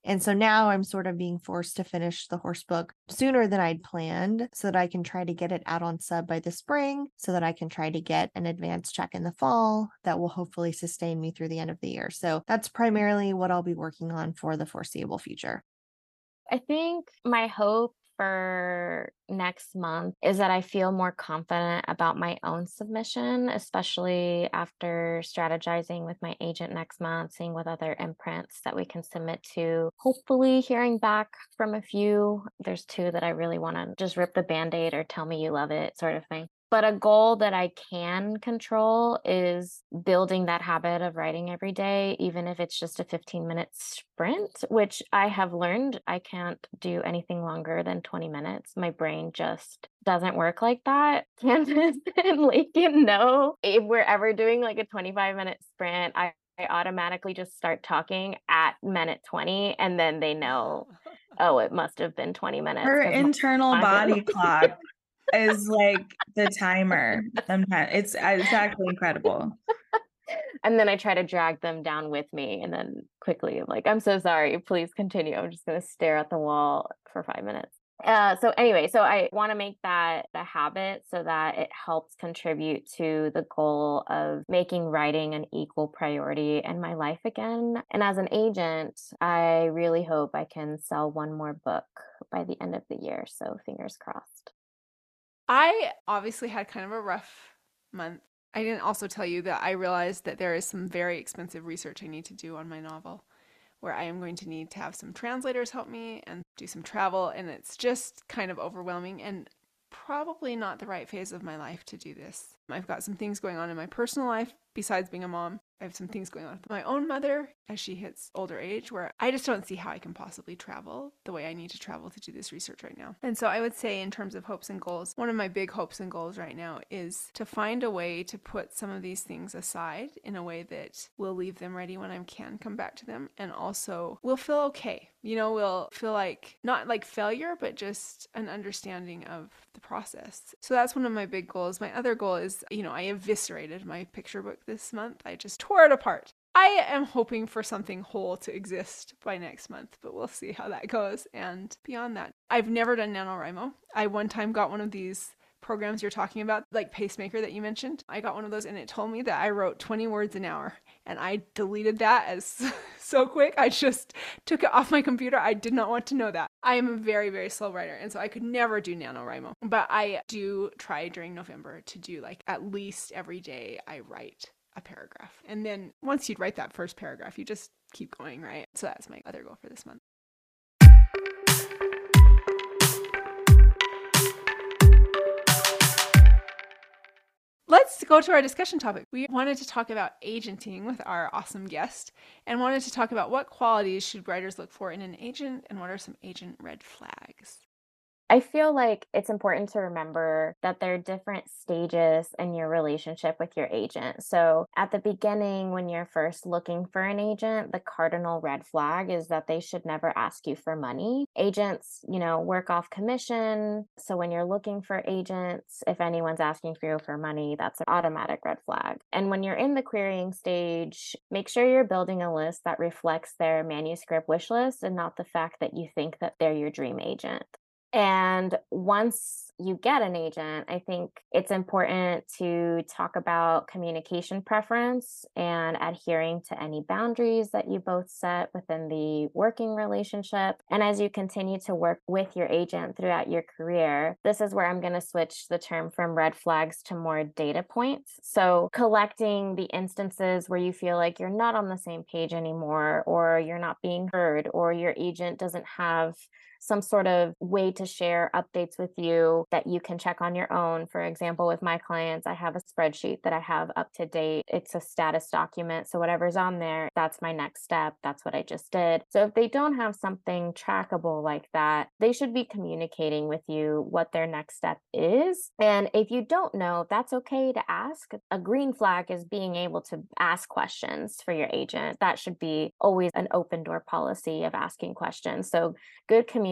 And so now I'm sort of being forced to finish the horse book sooner than I'd planned so that I can try to get it out on sub by the spring, so that I can try to get an advance check in the fall that will hopefully sustain me through the end of the year. So that's primarily what I'll be working on for the foreseeable future. I think my hope for next month is that I feel more confident about my own submission, especially after strategizing with my agent next month, seeing what other imprints that we can submit to, hopefully hearing back from a few. There's two that I really want to just rip the Band-Aid or tell me you love it sort of thing. But a goal that I can control is building that habit of writing every day, even if it's just a 15-minute sprint, which I have learned I can't do anything longer than 20 minutes. My brain just doesn't work like that. Candace and Laekan know if we're ever doing like a 25-minute sprint, I automatically just start talking at minute 20, and then they know, oh, it must have been 20 minutes. Her internal body clock is like the timer sometimes. It's actually incredible. And then I try to drag them down with me, and then quickly I'm like, I'm so sorry, please continue. I'm just going to stare at the wall for 5 minutes. So I want to make that a habit so that it helps contribute to the goal of making writing an equal priority in my life again. And as an agent, I really hope I can sell one more book by the end of the year. So fingers crossed. I obviously had kind of a rough month. I didn't also tell you that I realized that there is some very expensive research I need to do on my novel, where I am going to need to have some translators help me and do some travel. And it's just kind of overwhelming and probably not the right phase of my life to do this. I've got some things going on in my personal life besides being a mom. I have some things going on with my own mother as she hits older age, where I just don't see how I can possibly travel the way I need to travel to do this research right now. And so I would say, in terms of hopes and goals, one of my big hopes and goals right now is to find a way to put some of these things aside in a way that will leave them ready when I can come back to them. And also we'll feel okay. You know, we'll feel like not like failure, but just an understanding of the process. So that's one of my big goals. My other goal is, you know, I eviscerated my picture book this month. I just tore it apart. I am hoping for something whole to exist by next month, but we'll see how that goes. And beyond that, I've never done NaNoWriMo. I one time got one of these programs you're talking about, like Pacemaker that you mentioned. I got one of those and it told me that I wrote 20 words an hour, and I deleted that as so quick. I just took it off my computer. I did not want to know that. I am a very, very slow writer, and so I could never do NaNoWriMo, but I do try during November to do like at least every day I write a paragraph. And then once you'd write that first paragraph, you just keep going, right? So that's my other goal for this month. Let's go to our discussion topic. We wanted to talk about agenting with our awesome guest, and wanted to talk about what qualities should writers look for in an agent, and what are some agent red flags. I feel like it's important to remember that there are different stages in your relationship with your agent. So at the beginning, when you're first looking for an agent, the cardinal red flag is that they should never ask you for money. Agents, you know, work off commission. So when you're looking for agents, if anyone's asking you for money, that's an automatic red flag. And when you're in the querying stage, make sure you're building a list that reflects their manuscript wish list, and not the fact that you think that they're your dream agent. And once you get an agent, I think it's important to talk about communication preference and adhering to any boundaries that you both set within the working relationship. And as you continue to work with your agent throughout your career, this is where I'm going to switch the term from red flags to more data points. So collecting the instances where you feel like you're not on the same page anymore, or you're not being heard, or your agent doesn't have some sort of way to share updates with you that you can check on your own. For example, with my clients, I have a spreadsheet that I have up to date. It's a status document. So whatever's on there, that's my next step. That's what I just did. So if they don't have something trackable like that, they should be communicating with you what their next step is. And if you don't know, that's okay to ask. A green flag is being able to ask questions for your agent. That should be always an open door policy of asking questions. So good communication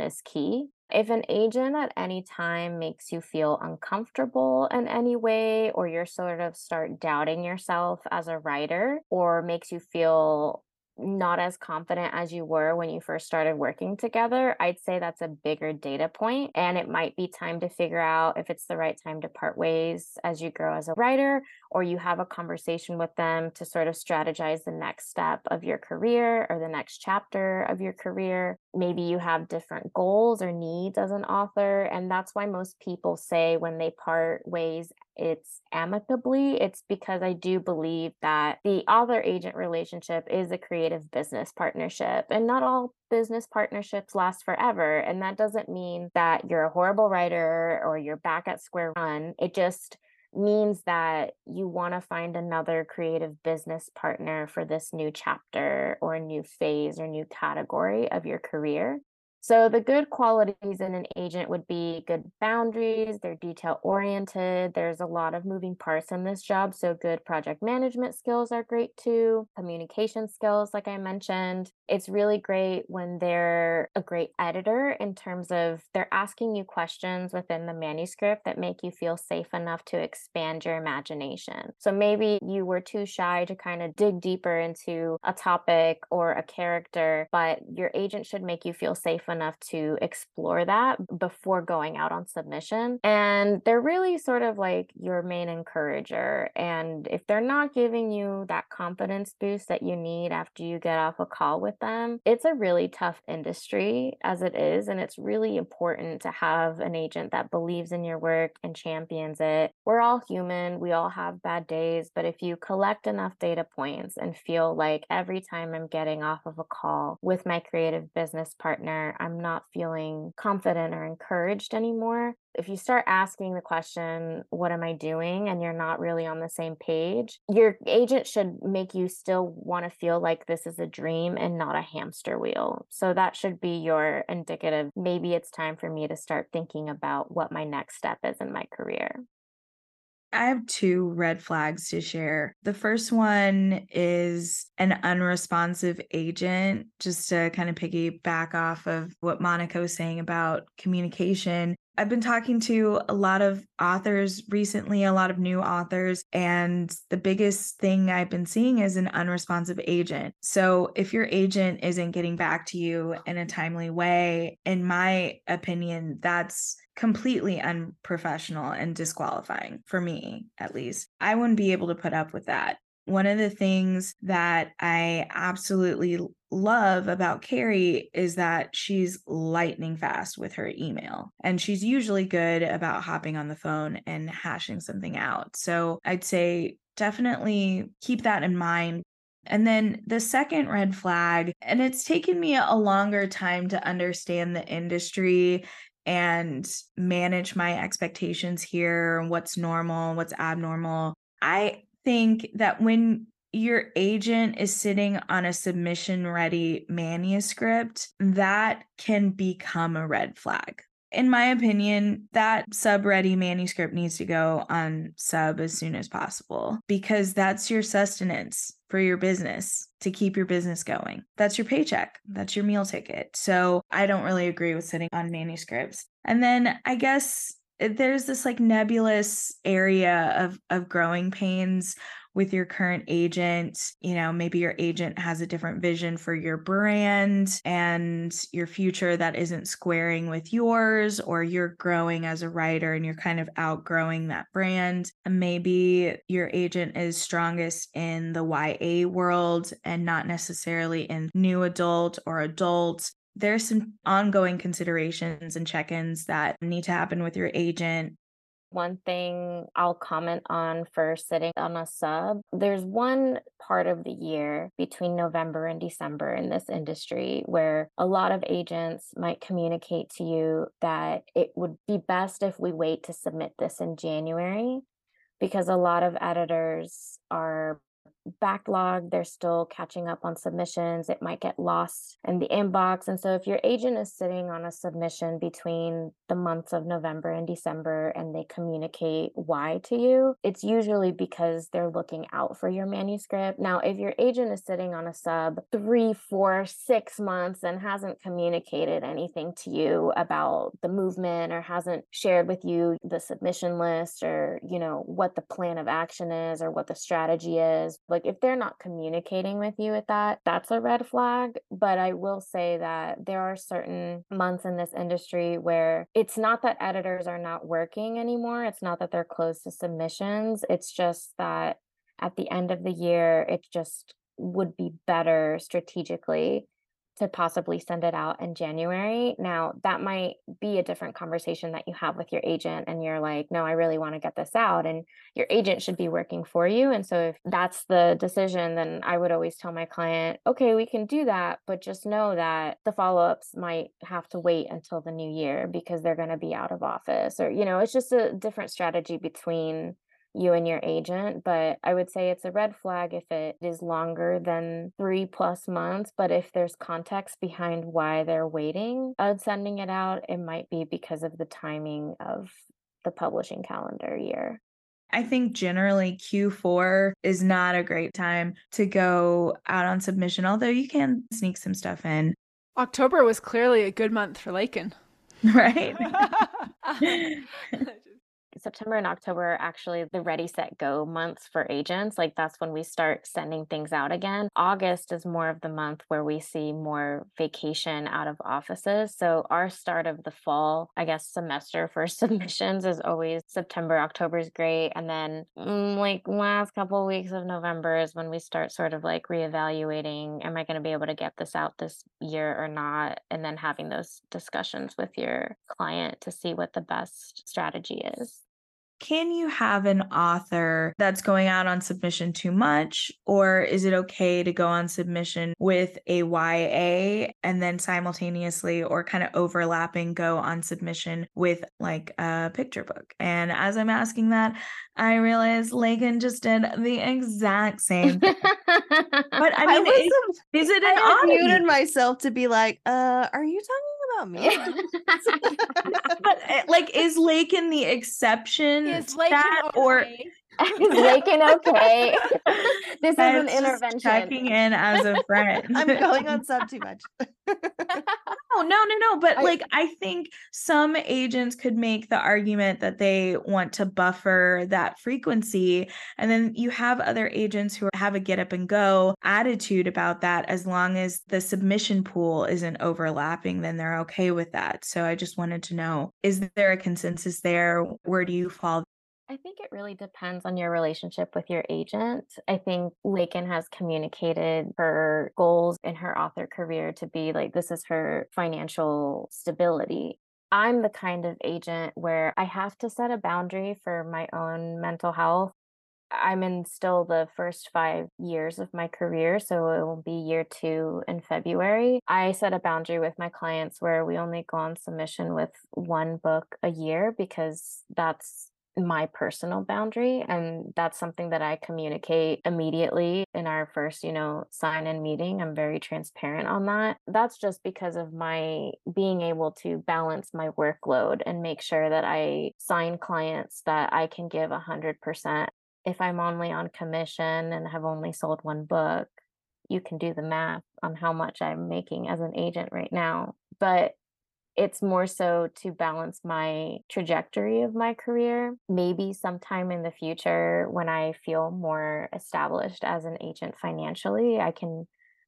is key. If an agent at any time makes you feel uncomfortable in any way, or you're sort of start doubting yourself as a writer, or makes you feel not as confident as you were when you first started working together, I'd say that's a bigger data point, and it might be time to figure out if it's the right time to part ways as you grow as a writer, or you have a conversation with them to sort of strategize the next step of your career or the next chapter of your career. Maybe you have different goals or needs as an author, and that's why most people say when they part ways it's amicably. It's because I do believe that the author-agent relationship is a creative business partnership, and not all business partnerships last forever. And that doesn't mean that you're a horrible writer or you're back at square one. It just means that you want to find another creative business partner for this new chapter or new phase or new category of your career. So the good qualities in an agent would be good boundaries, they're detail-oriented, there's a lot of moving parts in this job, so good project management skills are great too, communication skills, like I mentioned. It's really great when they're a great editor in terms of they're asking you questions within the manuscript that make you feel safe enough to expand your imagination. So maybe you were too shy to kind of dig deeper into a topic or a character, but your agent should make you feel safe enough to explore that before going out on submission. And they're really sort of like your main encourager. And if they're not giving you that confidence boost that you need after you get off a call with them, it's a really tough industry as it is. And it's really important to have an agent that believes in your work and champions it. We're all human. We all have bad days. But if you collect enough data points and feel like every time I'm getting off of a call with my creative business partner, I'm not feeling confident or encouraged anymore, if you start asking the question, what am I doing? And you're not really on the same page, your agent should make you still want to feel like this is a dream and not a hamster wheel. So that should be your indicative. Maybe it's time for me to start thinking about what my next step is in my career. I have two red flags to share. The first one is an unresponsive agent, just to kind of piggyback off of what Monica was saying about communication. I've been talking to a lot of authors recently, a lot of new authors, and the biggest thing I've been seeing is an unresponsive agent. So if your agent isn't getting back to you in a timely way, in my opinion, that's completely unprofessional and disqualifying for me, at least. I wouldn't be able to put up with that. One of the things that I absolutely love about Carrie is that she's lightning fast with her email, and she's usually good about hopping on the phone and hashing something out. So I'd say definitely keep that in mind. And then the second red flag, and it's taken me a longer time to understand the industry and manage my expectations here, what's normal, what's abnormal. I think that when your agent is sitting on a submission ready manuscript, that can become a red flag. In my opinion, that sub-ready manuscript needs to go on sub as soon as possible, because that's your sustenance for your business to keep your business going. That's your paycheck. That's your meal ticket. So I don't really agree with sitting on manuscripts. And then I guess there's this like nebulous area of growing pains with your current agent. You know, maybe your agent has a different vision for your brand and your future that isn't squaring with yours, or you're growing as a writer and you're kind of outgrowing that brand. And maybe your agent is strongest in the YA world and not necessarily in new adult or adult. There's some ongoing considerations and check-ins that need to happen with your agent. One thing I'll comment on for sitting on a sub, there's one part of the year between November and December in this industry where a lot of agents might communicate to you that it would be best if we wait to submit this in January, because a lot of editors are backlog, they're still catching up on submissions, it might get lost in the inbox. And so if your agent is sitting on a submission between the months of November and December and they communicate why to you, it's usually because they're looking out for your manuscript. Now, if your agent is sitting on a sub 3, 4, 6 months and hasn't communicated anything to you about the movement, or hasn't shared with you the submission list, or, you know, what the plan of action is or what the strategy is, Like if they're not communicating with you at that, that's a red flag. But I will say that there are certain months in this industry where it's not that editors are not working anymore. It's not that they're closed to submissions. It's just that at the end of the year, it just would be better strategically to possibly send it out in January. Now, that might be a different conversation that you have with your agent, and you're like, no, I really want to get this out, and your agent should be working for you. And so if that's the decision, then I would always tell my client, okay, we can do that, but just know that the follow-ups might have to wait until the new year because they're going to be out of office, or, you know, it's just a different strategy between you and your agent. But I would say it's a red flag if it is longer than 3+ months. But if there's context behind why they're waiting on sending it out, it might be because of the timing of the publishing calendar year. I think generally Q4 is not a great time to go out on submission, although you can sneak some stuff in. October was clearly a good month for Laekan. Right? September and October are actually the ready, set, go months for agents. Like that's when we start sending things out again. August is more of the month where we see more vacation out of offices. So our start of the fall, I guess, semester for submissions is always September. October is great. And then like last couple of weeks of November is when we start sort of like reevaluating, am I going to be able to get this out this year or not? And then having those discussions with your client to see what the best strategy is. Can you have an author that's going out on submission too much, or is it okay to go on submission with a YA and then simultaneously or kind of overlapping go on submission with like a picture book? And as I'm asking that, I realized Laekan just did the exact same thing. But I mean, is it an honor? I muted myself to be like, are you talking about me? But like, is Laekan the exception? Is Laekan that, okay? Or is Laekan okay? This is an intervention. Checking in as a friend. I'm going on sub too much. No. But I think some agents could make the argument that they want to buffer that frequency. And then you have other agents who have a get up and go attitude about that. As long as the submission pool isn't overlapping, then they're okay with that. So I just wanted to know, is there a consensus there? Where do you fall? I think it really depends on your relationship with your agent. I think Laekan has communicated her goals in her author career to be like, this is her financial stability. I'm the kind of agent where I have to set a boundary for my own mental health. I'm in still the first 5 years of my career, so it will be year 2 in February. I set a boundary with my clients where we only go on submission with 1 book a year because that's my personal boundary. And that's something that I communicate immediately in our first, sign-in meeting. I'm very transparent on that. That's just because of my being able to balance my workload and make sure that I sign clients that I can give 100%. If I'm only on commission and have only sold 1 book, you can do the math on how much I'm making as an agent right now. But it's more so to balance my trajectory of my career. Maybe sometime in the future, when I feel more established as an agent financially, I can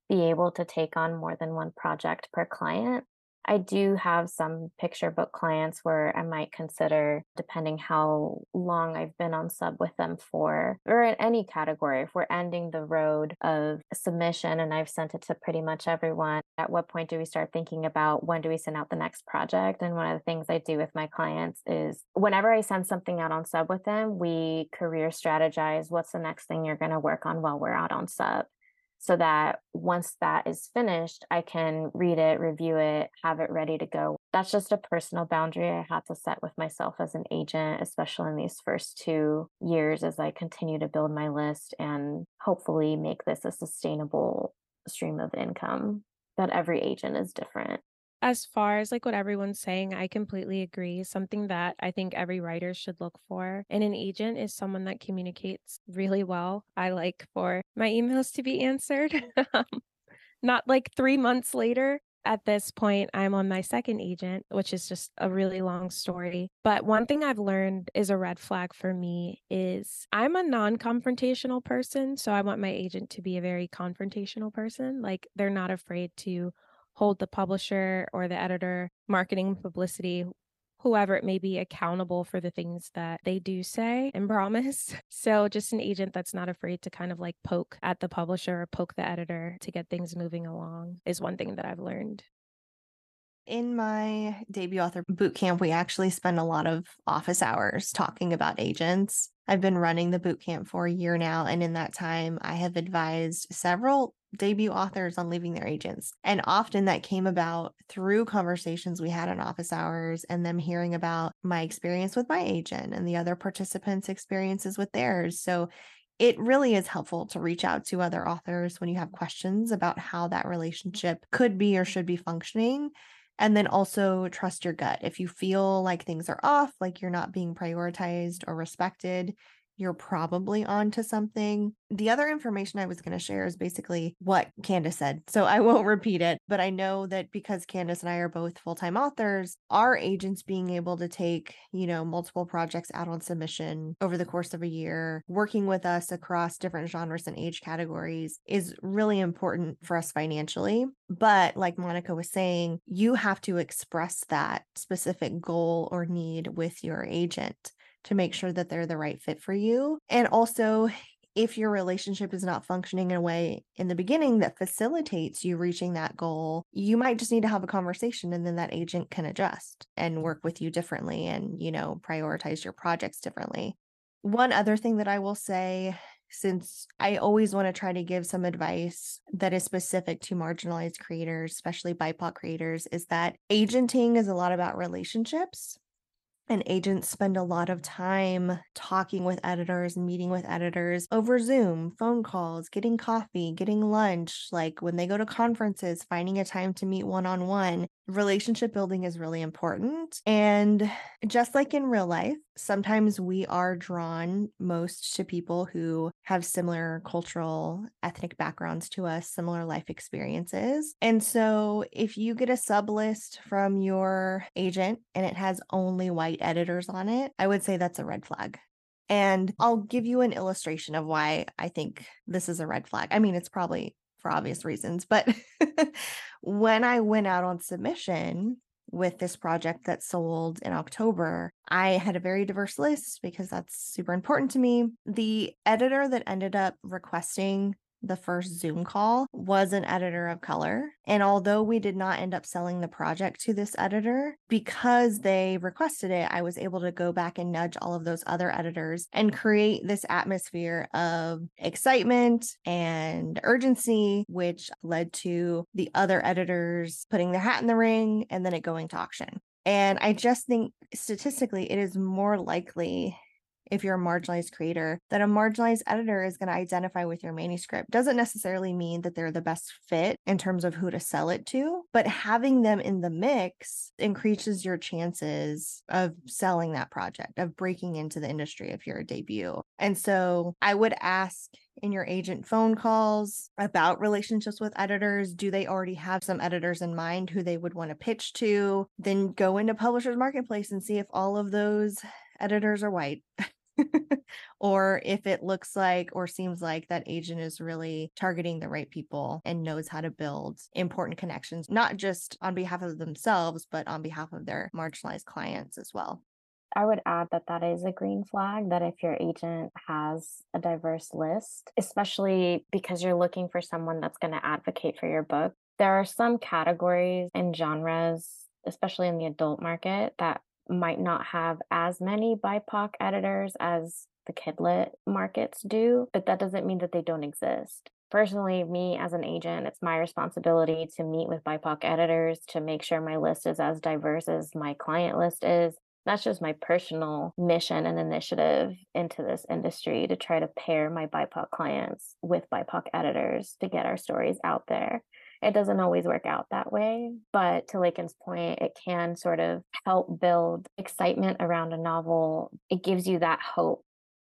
be able to take on more than 1 project per client. I do have some picture book clients where I might consider, depending how long I've been on sub with them for, or in any category, if we're ending the road of submission and I've sent it to pretty much everyone, at what point do we start thinking about when do we send out the next project? And one of the things I do with my clients is whenever I send something out on sub with them, we career strategize what's the next thing you're going to work on while we're out on sub. So that once that is finished, I can read it, review it, have it ready to go. That's just a personal boundary I have to set with myself as an agent, especially in these first 2 years as I continue to build my list and hopefully make this a sustainable stream of income. That every agent is different. As far as like what everyone's saying, I completely agree. Something that I think every writer should look for in an agent is someone that communicates really well. I like for my emails to be answered, not like 3 months later. at this point, I'm on my second agent, which is just a really long story. But one thing I've learned is a red flag for me is I'm a non-confrontational person. So I want my agent to be a very confrontational person. Like, they're not afraid to hold the publisher or the editor, marketing, publicity, whoever it may be, accountable for the things that they do say and promise. So just an agent that's not afraid to kind of like poke at the publisher or poke the editor to get things moving along is one thing that I've learned. In my debut author bootcamp, we actually spend a lot of office hours talking about agents. I've been running the bootcamp for a year now, and in that time, I have advised several debut authors on leaving their agents. And often that came about through conversations we had in office hours and them hearing about my experience with my agent and the other participants' experiences with theirs. So it really is helpful to reach out to other authors when you have questions about how that relationship could be or should be functioning. And then also trust your gut. If you feel like things are off, like you're not being prioritized or respected, you're probably onto something. The other information I was going to share is basically what Candace said, so I won't repeat it. But I know that because Candace and I are both full-time authors, our agents being able to take, multiple projects out on submission over the course of a year, working with us across different genres and age categories is really important for us financially. But like Monica was saying, you have to express that specific goal or need with your agent to make sure that they're the right fit for you. And also, if your relationship is not functioning in a way in the beginning that facilitates you reaching that goal, you might just need to have a conversation, and then that agent can adjust and work with you differently and, prioritize your projects differently. One other thing that I will say, since I always want to try to give some advice that is specific to marginalized creators, especially BIPOC creators, is that agenting is a lot about relationships. And agents spend a lot of time talking with editors, meeting with editors over Zoom, phone calls, getting coffee, getting lunch, like when they go to conferences, finding a time to meet one-on-one. Relationship building is really important. And just like in real life, sometimes we are drawn most to people who have similar cultural, ethnic backgrounds to us, similar life experiences. And so if you get a sublist from your agent and it has only white editors on it, I would say that's a red flag. And I'll give you an illustration of why I think this is a red flag. I mean, it's probably for obvious reasons, but when I went out on submission with this project that sold in October, I had a very diverse list because that's super important to me. The editor that ended up requesting the first Zoom call was an editor of color. And although we did not end up selling the project to this editor, because they requested it, I was able to go back and nudge all of those other editors and create this atmosphere of excitement and urgency, which led to the other editors putting their hat in the ring and then it going to auction. And I just think statistically, it is more likely, if you're a marginalized creator, that a marginalized editor is going to identify with your manuscript. Doesn't necessarily mean that they're the best fit in terms of who to sell it to, but having them in the mix increases your chances of selling that project, of breaking into the industry if you're a debut. And so I would ask in your agent phone calls about relationships with editors. Do they already have some editors in mind who they would want to pitch to? Then go into Publishers Marketplace and see if all of those editors are white. Or if it looks like or seems like that agent is really targeting the right people and knows how to build important connections, not just on behalf of themselves, but on behalf of their marginalized clients as well. I would add that that is a green flag, that if your agent has a diverse list, especially because you're looking for someone that's going to advocate for your book, there are some categories and genres, especially in the adult market, that might not have as many BIPOC editors as the kidlit markets do, but that doesn't mean that they don't exist. Personally, me as an agent, it's my responsibility to meet with BIPOC editors to make sure my list is as diverse as my client list is. That's just my personal mission and initiative into this industry, to try to pair my BIPOC clients with BIPOC editors to get our stories out there. It doesn't always work out that way, but to Laekan's point, it can sort of help build excitement around a novel. It gives you that hope.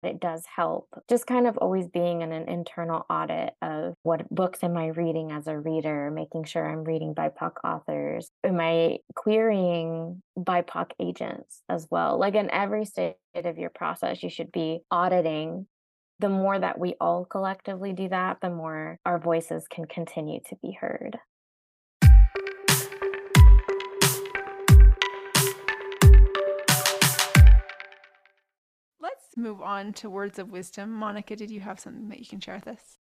but it does help. Just kind of always being in an internal audit of what books am I reading as a reader, making sure I'm reading BIPOC authors. Am I querying BIPOC agents as well? Like in every stage of your process, you should be auditing. The more that we all collectively do that, the more our voices can continue to be heard. Let's move on to words of wisdom. Monica, did you have something that you can share with us?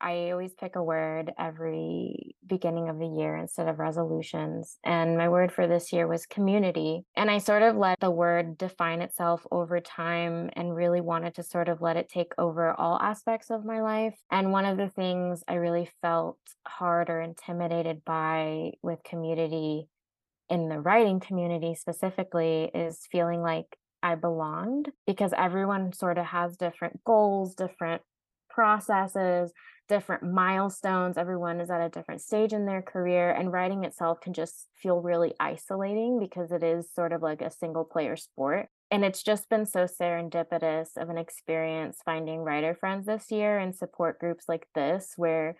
I always pick a word every beginning of the year instead of resolutions. And my word for this year was community. And I sort of let the word define itself over time and really wanted to sort of let it take over all aspects of my life. And one of the things I really felt hard or intimidated by with community, in the writing community specifically, is feeling like I belonged, because everyone sort of has different goals, different processes, different milestones. Everyone is at a different stage in their career, and writing itself can just feel really isolating because it is sort of like a single player sport. And it's just been so serendipitous of an experience finding writer friends this year and support groups like this, where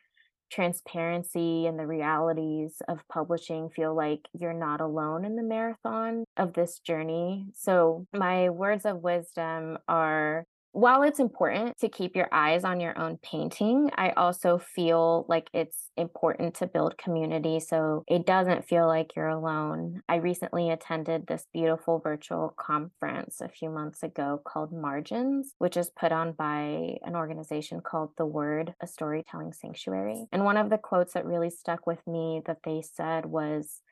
transparency and the realities of publishing feel like you're not alone in the marathon of this journey. So my words of wisdom are, while it's important to keep your eyes on your own painting, I also feel like it's important to build community so it doesn't feel like you're alone. I recently attended this beautiful virtual conference a few months ago called Margins, which is put on by an organization called The Word, a storytelling sanctuary. And one of the quotes that really stuck with me that they said was,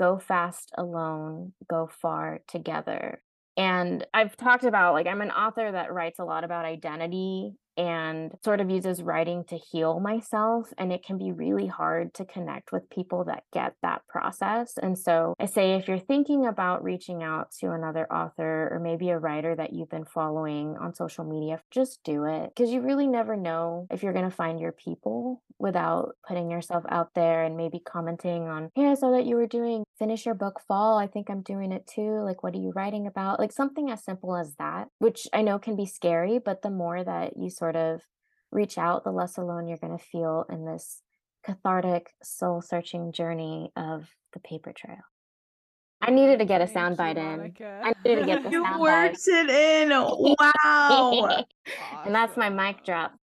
"Go fast alone, go far together." And I've talked about, like, I'm an author that writes a lot about identity and sort of uses writing to heal myself. And it can be really hard to connect with people that get that process. And so I say, if you're thinking about reaching out to another author or maybe a writer that you've been following on social media, just do it, because you really never know if you're going to find your people without putting yourself out there and maybe commenting on, hey, I saw that you were doing Finish Your Book Fall. I think I'm doing it too. Like, what are you writing about? Like something as simple as that, which I know can be scary, but the more that you sort of reach out, the less alone you're going to feel in this cathartic, soul-searching journey of the paper trail. I needed to get a soundbite in. I needed to get the soundbite. You worked it in. Wow. Awesome. And that's my mic drop.